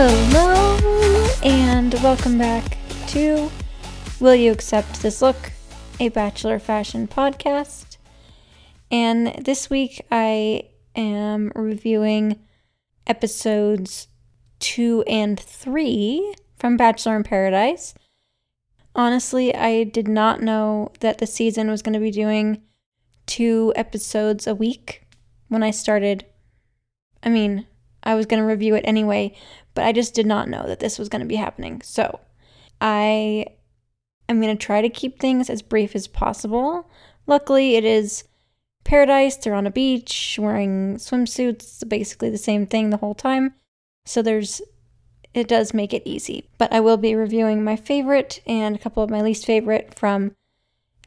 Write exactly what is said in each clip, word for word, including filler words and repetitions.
Hello and welcome back to Will You Accept This Look, a Bachelor Fashion Podcast. And this week I am reviewing episodes two and three from Bachelor in Paradise. Honestly, I did not know that the season was going to be doing two episodes a week when I started. I mean, I was going to review it anyway, but I just did not know that this was going to be happening. So I am going to try to keep things as brief as possible. Luckily, it is paradise. They're on a beach wearing swimsuits, basically the same thing the whole time. So there's, it does make it easy. But I will be reviewing my favorite and a couple of my least favorite from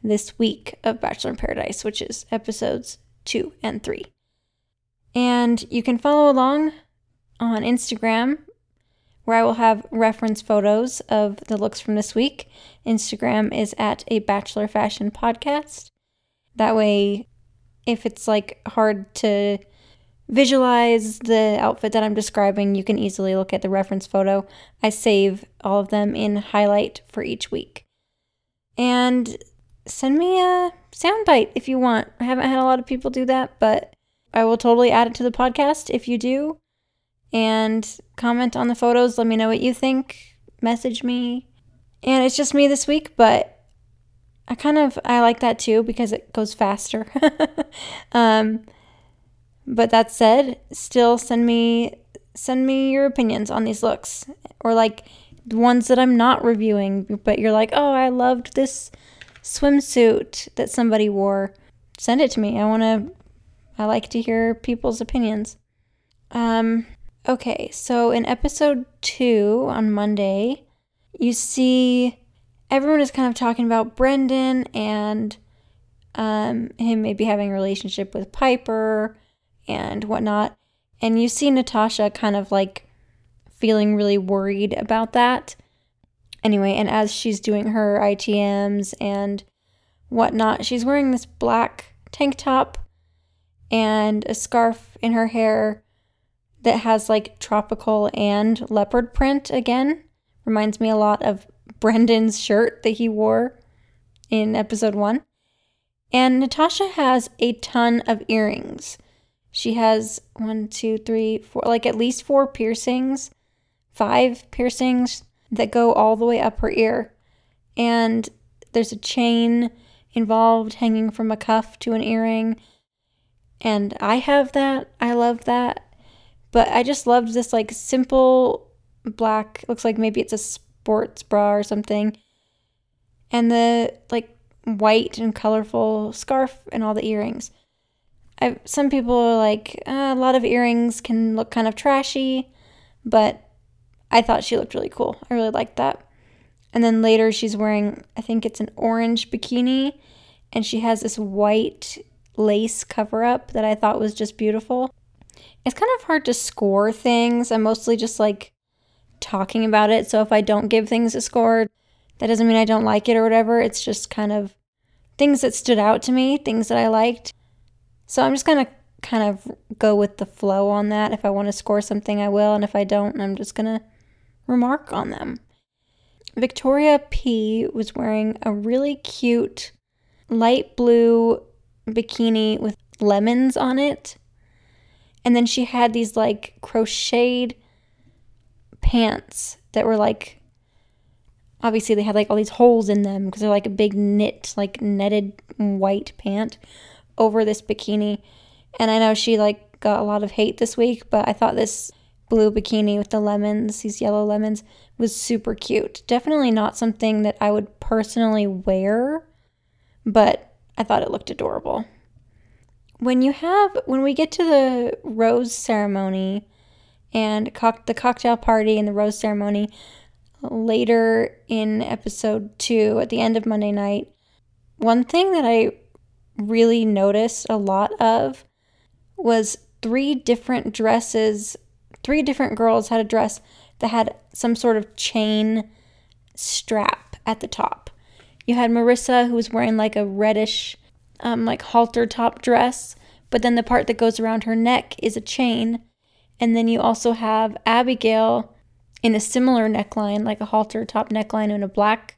this week of Bachelor in Paradise, which is episodes two and three. And you can follow along on Instagram, where I will have reference photos of the looks from this week. Instagram is at a Bachelor Fashion Podcast. That way, if it's like hard to visualize the outfit that I'm describing, you can easily look at the reference photo. I save all of them in highlight for each week. And send me a soundbite if you want. I haven't had a lot of people do that, but I will totally add it to the podcast if you do. And comment on the photos. Let me know what you think. Message me. And it's just me this week, but I kind of, I like that too because it goes faster. um, but that said, still send me, send me your opinions on these looks. Or like the ones that I'm not reviewing, but you're like, oh, I loved this swimsuit that somebody wore. Send it to me. I want to... I like to hear people's opinions. Um, okay, so in episode two on Monday, you see everyone is kind of talking about Brendan and um, him maybe having a relationship with Piper and whatnot. And you see Natasha kind of like feeling really worried about that. Anyway, and as she's doing her I T Ms and whatnot, she's wearing this black tank top and a scarf in her hair that has like tropical and leopard print again. Reminds me a lot of Brendan's shirt that he wore in episode one. And Natasha has a ton of earrings. She has one, two, three, four, like at least four piercings, five piercings that go all the way up her ear. And there's a chain involved hanging from a cuff to an earring. And I have that. I love that. But I just loved this like simple black, looks like maybe it's a sports bra or something. And the like white and colorful scarf and all the earrings. I some people are like, uh, a lot of earrings can look kind of trashy. But I thought she looked really cool. I really liked that. And then later she's wearing, I think it's an orange bikini. And she has this white lace cover-up that I thought was just beautiful. It's kind of hard to score things. I'm mostly just like talking about it. So if I don't give things a score, that doesn't mean I don't like it or whatever. It's just kind of things that stood out to me, things that I liked. So I'm just going to kind of go with the flow on that. If I want to score something, I will. And if I don't, I'm just going to remark on them. Victoria P was wearing a really cute light blue bikini with lemons on it, and then she had these like crocheted pants that were like, obviously they had like all these holes in them because they're like a big knit, like netted white pant over this bikini. And I know she like got a lot of hate this week, but I thought this blue bikini with the lemons, these yellow lemons, was super cute. Definitely not something that I would personally wear, but I thought it looked adorable. When you have, when we get to the rose ceremony and co- the cocktail party and the rose ceremony later in episode two at the end of Monday night, one thing that I really noticed a lot of was three different dresses. Three different girls had a dress that had some sort of chain strap at the top. You had Marissa, who was wearing like a reddish, um, like halter top dress, but then the part that goes around her neck is a chain. And then you also have Abigail, in a similar neckline, like a halter top neckline, and a black,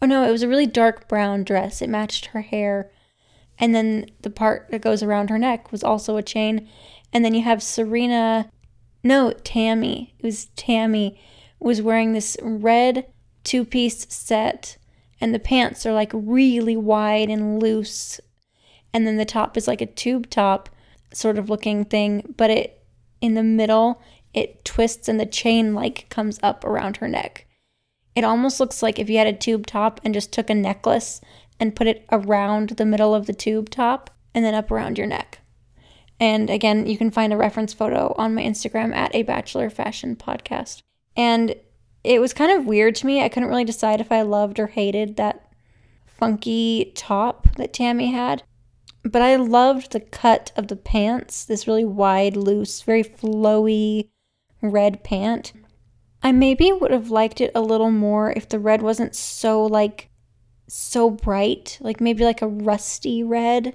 oh no, it was a really dark brown dress. It matched her hair. And then the part that goes around her neck was also a chain. And then you have Serena, no, Tammy, it was Tammy, was wearing this red two-piece set, and the pants are like really wide and loose. And then the top is like a tube top sort of looking thing, but it, in the middle, it twists and the chain like comes up around her neck. It almost looks like if you had a tube top and just took a necklace and put it around the middle of the tube top and then up around your neck. And again, you can find a reference photo on my Instagram at A Bachelor Fashion Podcast. And it was kind of weird to me. I couldn't really decide if I loved or hated that funky top that Tammy had. But I loved the cut of the pants, this really wide, loose, very flowy red pant. I maybe would have liked it a little more if the red wasn't so, like, so bright. Like, maybe like a rusty red,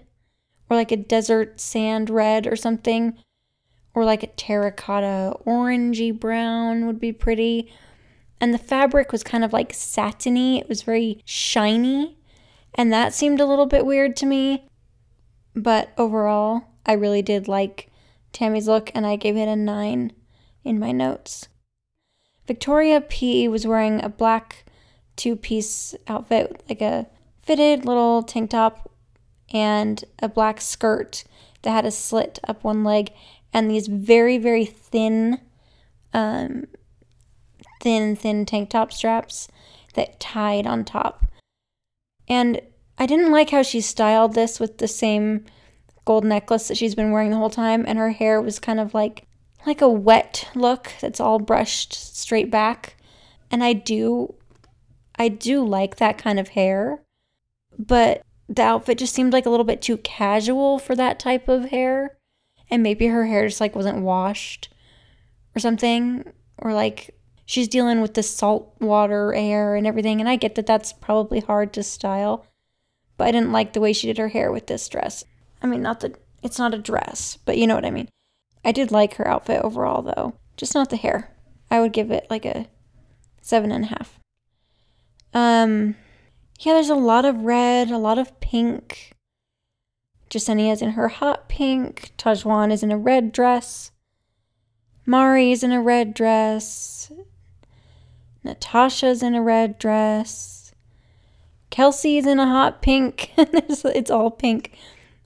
or like a desert sand red or something. Or like a terracotta orangey brown would be pretty. And the fabric was kind of like satiny. It was very shiny. And that seemed a little bit weird to me. But overall, I really did like Tammy's look, and I gave it a nine in my notes. Victoria P was wearing a black two-piece outfit, like a fitted little tank top and a black skirt that had a slit up one leg, and these very, very thin, um, thin, thin tank top straps that tied on top. And I didn't like how she styled this with the same gold necklace that she's been wearing the whole time, and her hair was kind of like like a wet look that's all brushed straight back. And I do I do like that kind of hair, but the outfit just seemed like a little bit too casual for that type of hair. And maybe her hair just like wasn't washed or something, or like she's dealing with the salt water air and everything, and I get that that's probably hard to style. But I didn't like the way she did her hair with this dress. I mean, not that it's not a dress, but you know what I mean. I did like her outfit overall, though. Just not the hair. I would give it like a seven and a half. Um, yeah, there's a lot of red, a lot of pink. Jessenia is in her hot pink. Tajuan is in a red dress. Mari is in a red dress. Natasha's in a red dress. Kelsey's in a hot pink. It's all pink.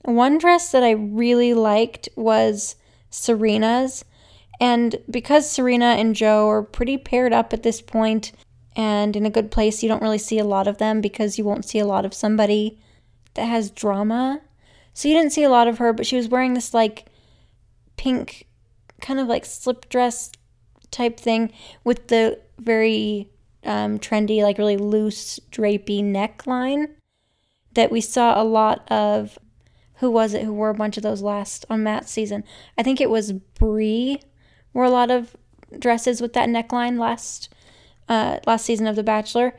One dress that I really liked was Serena's. And because Serena and Joe are pretty paired up at this point and in a good place, you don't really see a lot of them because you won't see a lot of somebody that has drama. So you didn't see a lot of her, but she was wearing this like pink kind of like slip dress type thing with the very Um, trendy, like really loose, drapey neckline that we saw a lot of. Who was it who wore a bunch of those last on Matt's season? I think it was Brie wore a lot of dresses with that neckline last uh, last season of The Bachelor.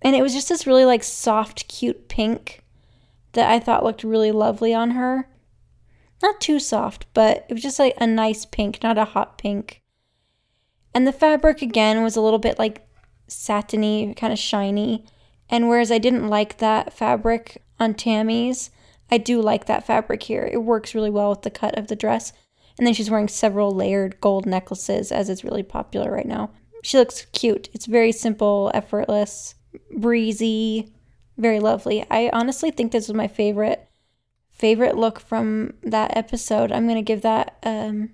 And it was just this really like soft, cute pink that I thought looked really lovely on her. Not too soft, but it was just like a nice pink, not a hot pink. And the fabric, again, was a little bit, like, satiny, kind of shiny. And whereas I didn't like that fabric on Tammy's, I do like that fabric here. It works really well with the cut of the dress. And then she's wearing several layered gold necklaces, as is really popular right now. She looks cute. It's very simple, effortless, breezy, very lovely. I honestly think this was my favorite, favorite look from that episode. I'm going to give that, um,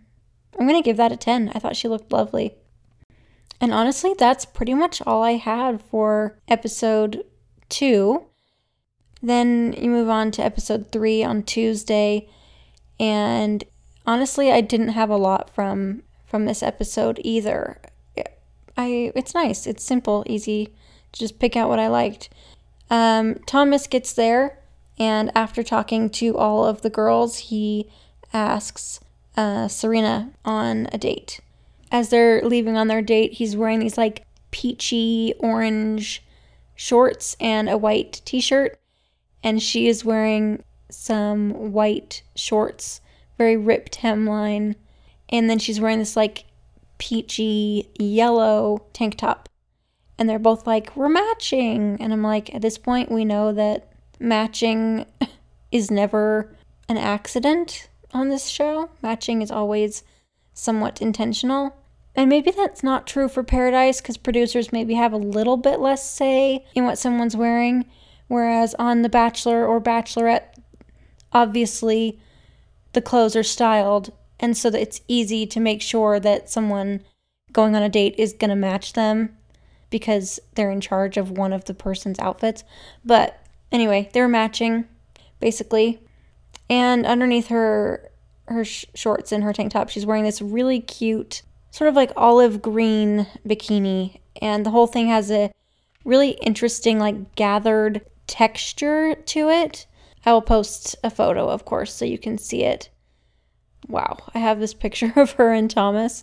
I'm going to give that a ten. I thought she looked lovely. And honestly, that's pretty much all I had for episode two. Then you move on to episode three on Tuesday. And honestly, I didn't have a lot from from this episode either. I It's nice. It's simple, easy to just pick out what I liked. Um, Thomas gets there, and after talking to all of the girls, he asks uh, Serena on a date. As they're leaving on their date, he's wearing these like peachy orange shorts and a white t-shirt. And she is wearing some white shorts, very ripped hemline. And then she's wearing this like peachy yellow tank top. And they're both like, we're matching. And I'm like, at this point, we know that matching is never an accident on this show. Matching is always somewhat intentional. And maybe that's not true for Paradise, because producers maybe have a little bit less say in what someone's wearing. Whereas on The Bachelor or Bachelorette, obviously the clothes are styled, and so that it's easy to make sure that someone going on a date is going to match them because they're in charge of one of the person's outfits. But anyway, they're matching, basically. And underneath her her sh- shorts and her tank top, she's wearing this really cute sort of like olive green bikini, and the whole thing has a really interesting like gathered texture to it. I will post a photo, of course, so you can see it. Wow, I have this picture of her and Thomas,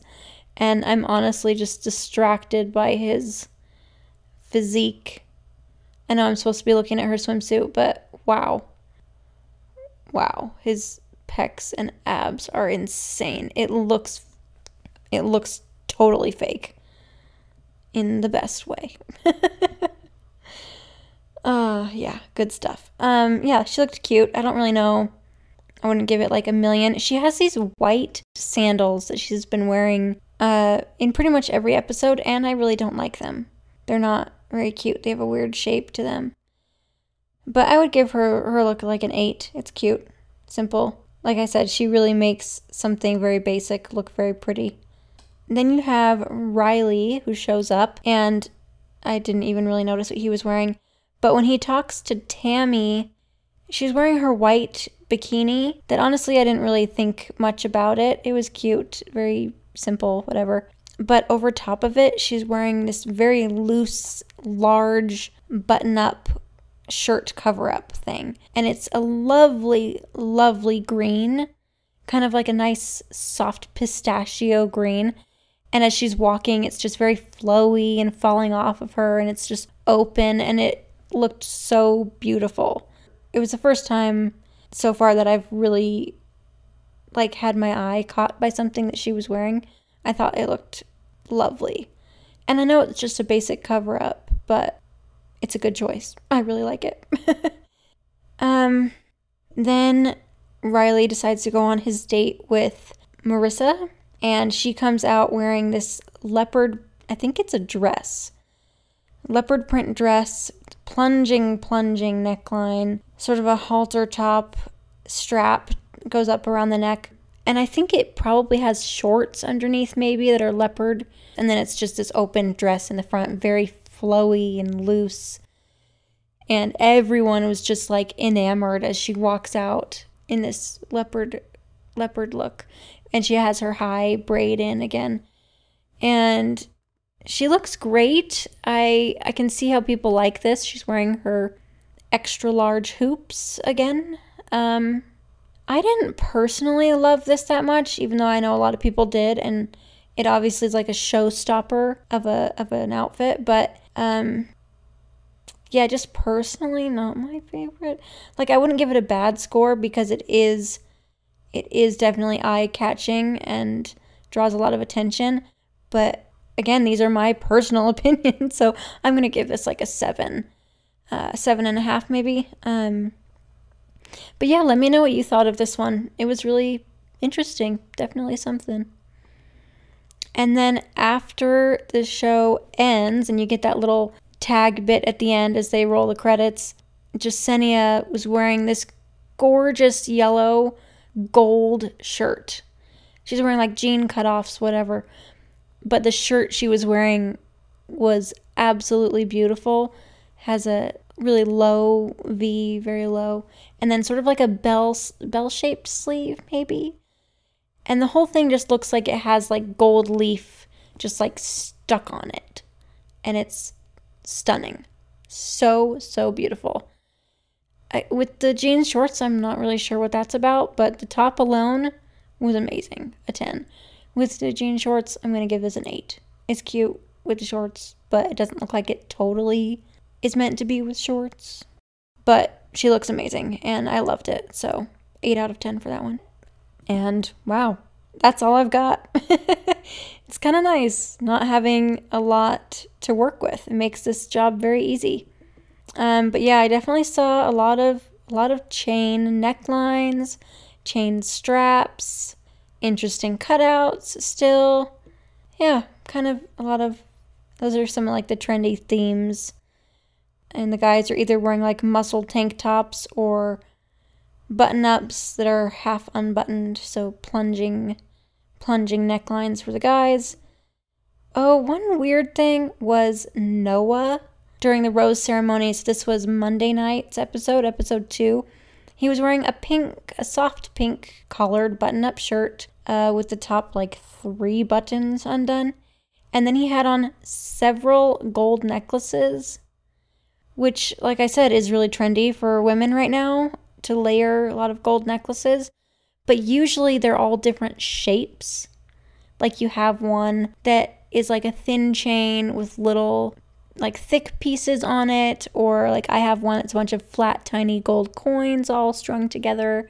and I'm honestly just distracted by his physique. I know I'm supposed to be looking at her swimsuit, but wow. Wow, his pecs and abs are insane. It looks It looks totally fake in the best way. uh, yeah, good stuff. Um, yeah, she looked cute. I don't really know. I wouldn't give it like a million. She has these white sandals that she's been wearing uh, in pretty much every episode, and I really don't like them. They're not very cute. They have a weird shape to them. But I would give her, her look like an eight. It's cute. Simple. Like I said, she really makes something very basic look very pretty. Then you have Riley, who shows up, and I didn't even really notice what he was wearing. But when he talks to Tammy, she's wearing her white bikini that honestly I didn't really think much about it. It was cute, very simple, whatever. But over top of it, she's wearing this very loose, large button-up shirt cover-up thing. And it's a lovely, lovely green, kind of like a nice soft pistachio green. And as she's walking, it's just very flowy and falling off of her, and it's just open, and it looked so beautiful. It was the first time so far that I've really, like, had my eye caught by something that she was wearing. I thought it looked lovely. And I know it's just a basic cover-up, but it's a good choice. I really like it. um, then Riley decides to go on his date with Marissa, and she comes out wearing this leopard, I think it's a dress, leopard print dress, plunging, plunging neckline, sort of a halter top strap goes up around the neck. And I think it probably has shorts underneath maybe that are leopard. And then it's just this open dress in the front, very flowy and loose. And everyone was just like enamored as she walks out in this leopard leopard look. And she has her high braid in again. And she looks great. I I can see how people like this. She's wearing her extra large hoops again. Um, I didn't personally love this that much, even though I know a lot of people did. And it obviously is like a showstopper of a of an outfit. But um, yeah, just personally not my favorite. Like, I wouldn't give it a bad score because it is... It is definitely eye-catching and draws a lot of attention. But again, these are my personal opinions, so I'm going to give this like a seven. Uh, seven and a half, maybe. Um, but yeah, let me know what you thought of this one. It was really interesting. Definitely something. And then after the show ends, and you get that little tag bit at the end as they roll the credits, Jessenia was wearing this gorgeous yellow gold shirt. She's wearing like jean cutoffs, whatever, but the shirt she was wearing was absolutely beautiful. Has a really low V, very low, and then sort of like a bell bell shaped sleeve maybe, and the whole thing just looks like it has like gold leaf just like stuck on it, and it's stunning. So so beautiful. I, with the jean shorts, I'm not really sure what that's about, but the top alone was amazing. A ten. With the jean shorts, I'm going to give this an eight. It's cute with the shorts, but it doesn't look like it totally is meant to be with shorts. But she looks amazing, and I loved it. So, eight out of ten for that one. And, wow, that's all I've got. it's kind of nice not having a lot to work with. It makes this job very easy. Um, but yeah, I definitely saw a lot of a lot of chain necklines, chain straps, interesting cutouts still. Yeah, kind of a lot of, those are some of like the trendy themes. And the guys are either wearing like muscle tank tops or button-ups that are half unbuttoned, so plunging, plunging necklines for the guys. Oh, one weird thing was Noah during the rose ceremonies. This was Monday night's episode, episode two. He was wearing a pink, a soft pink collared button-up shirt uh, with the top like three buttons undone. And then he had on several gold necklaces, which, like I said, is really trendy for women right now to layer a lot of gold necklaces. But usually they're all different shapes. Like you have one that is like a thin chain with little like thick pieces on it, or like I have one that's a bunch of flat tiny gold coins all strung together,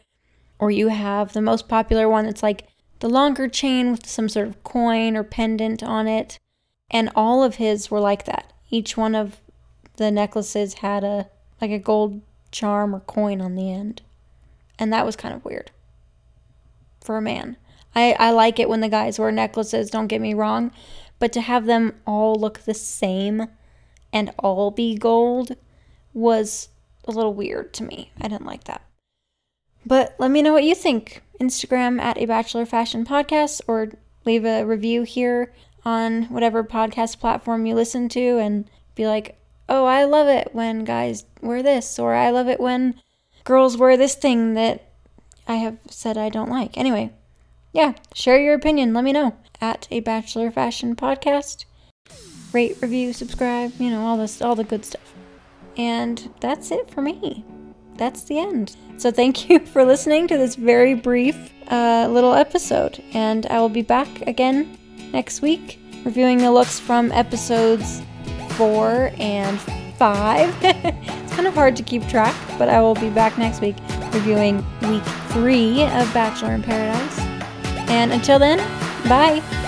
or you have the most popular one that's like the longer chain with some sort of coin or pendant on it. And all of his were like that. Each one of the necklaces had a like a gold charm or coin on the end, and that was kind of weird for a man. I, I like it when the guys wear necklaces, don't get me wrong, but to have them all look the same and all be gold was a little weird to me. I didn't like that. But let me know what you think. Instagram at A Bachelor Fashion Podcast, or leave a review here on whatever podcast platform you listen to and be like, oh, I love it when guys wear this, or I love it when girls wear this thing that I have said I don't like. Anyway, yeah, share your opinion. Let me know. At A Bachelor Fashion Podcast. Rate, review, subscribe, you know, all this, all the good stuff. And that's it for me. That's the end. So thank you for listening to this very brief uh, little episode. And I will be back again next week, reviewing the looks from episodes four and five. It's kind of hard to keep track, but I will be back next week reviewing week three of Bachelor in Paradise. And until then, bye!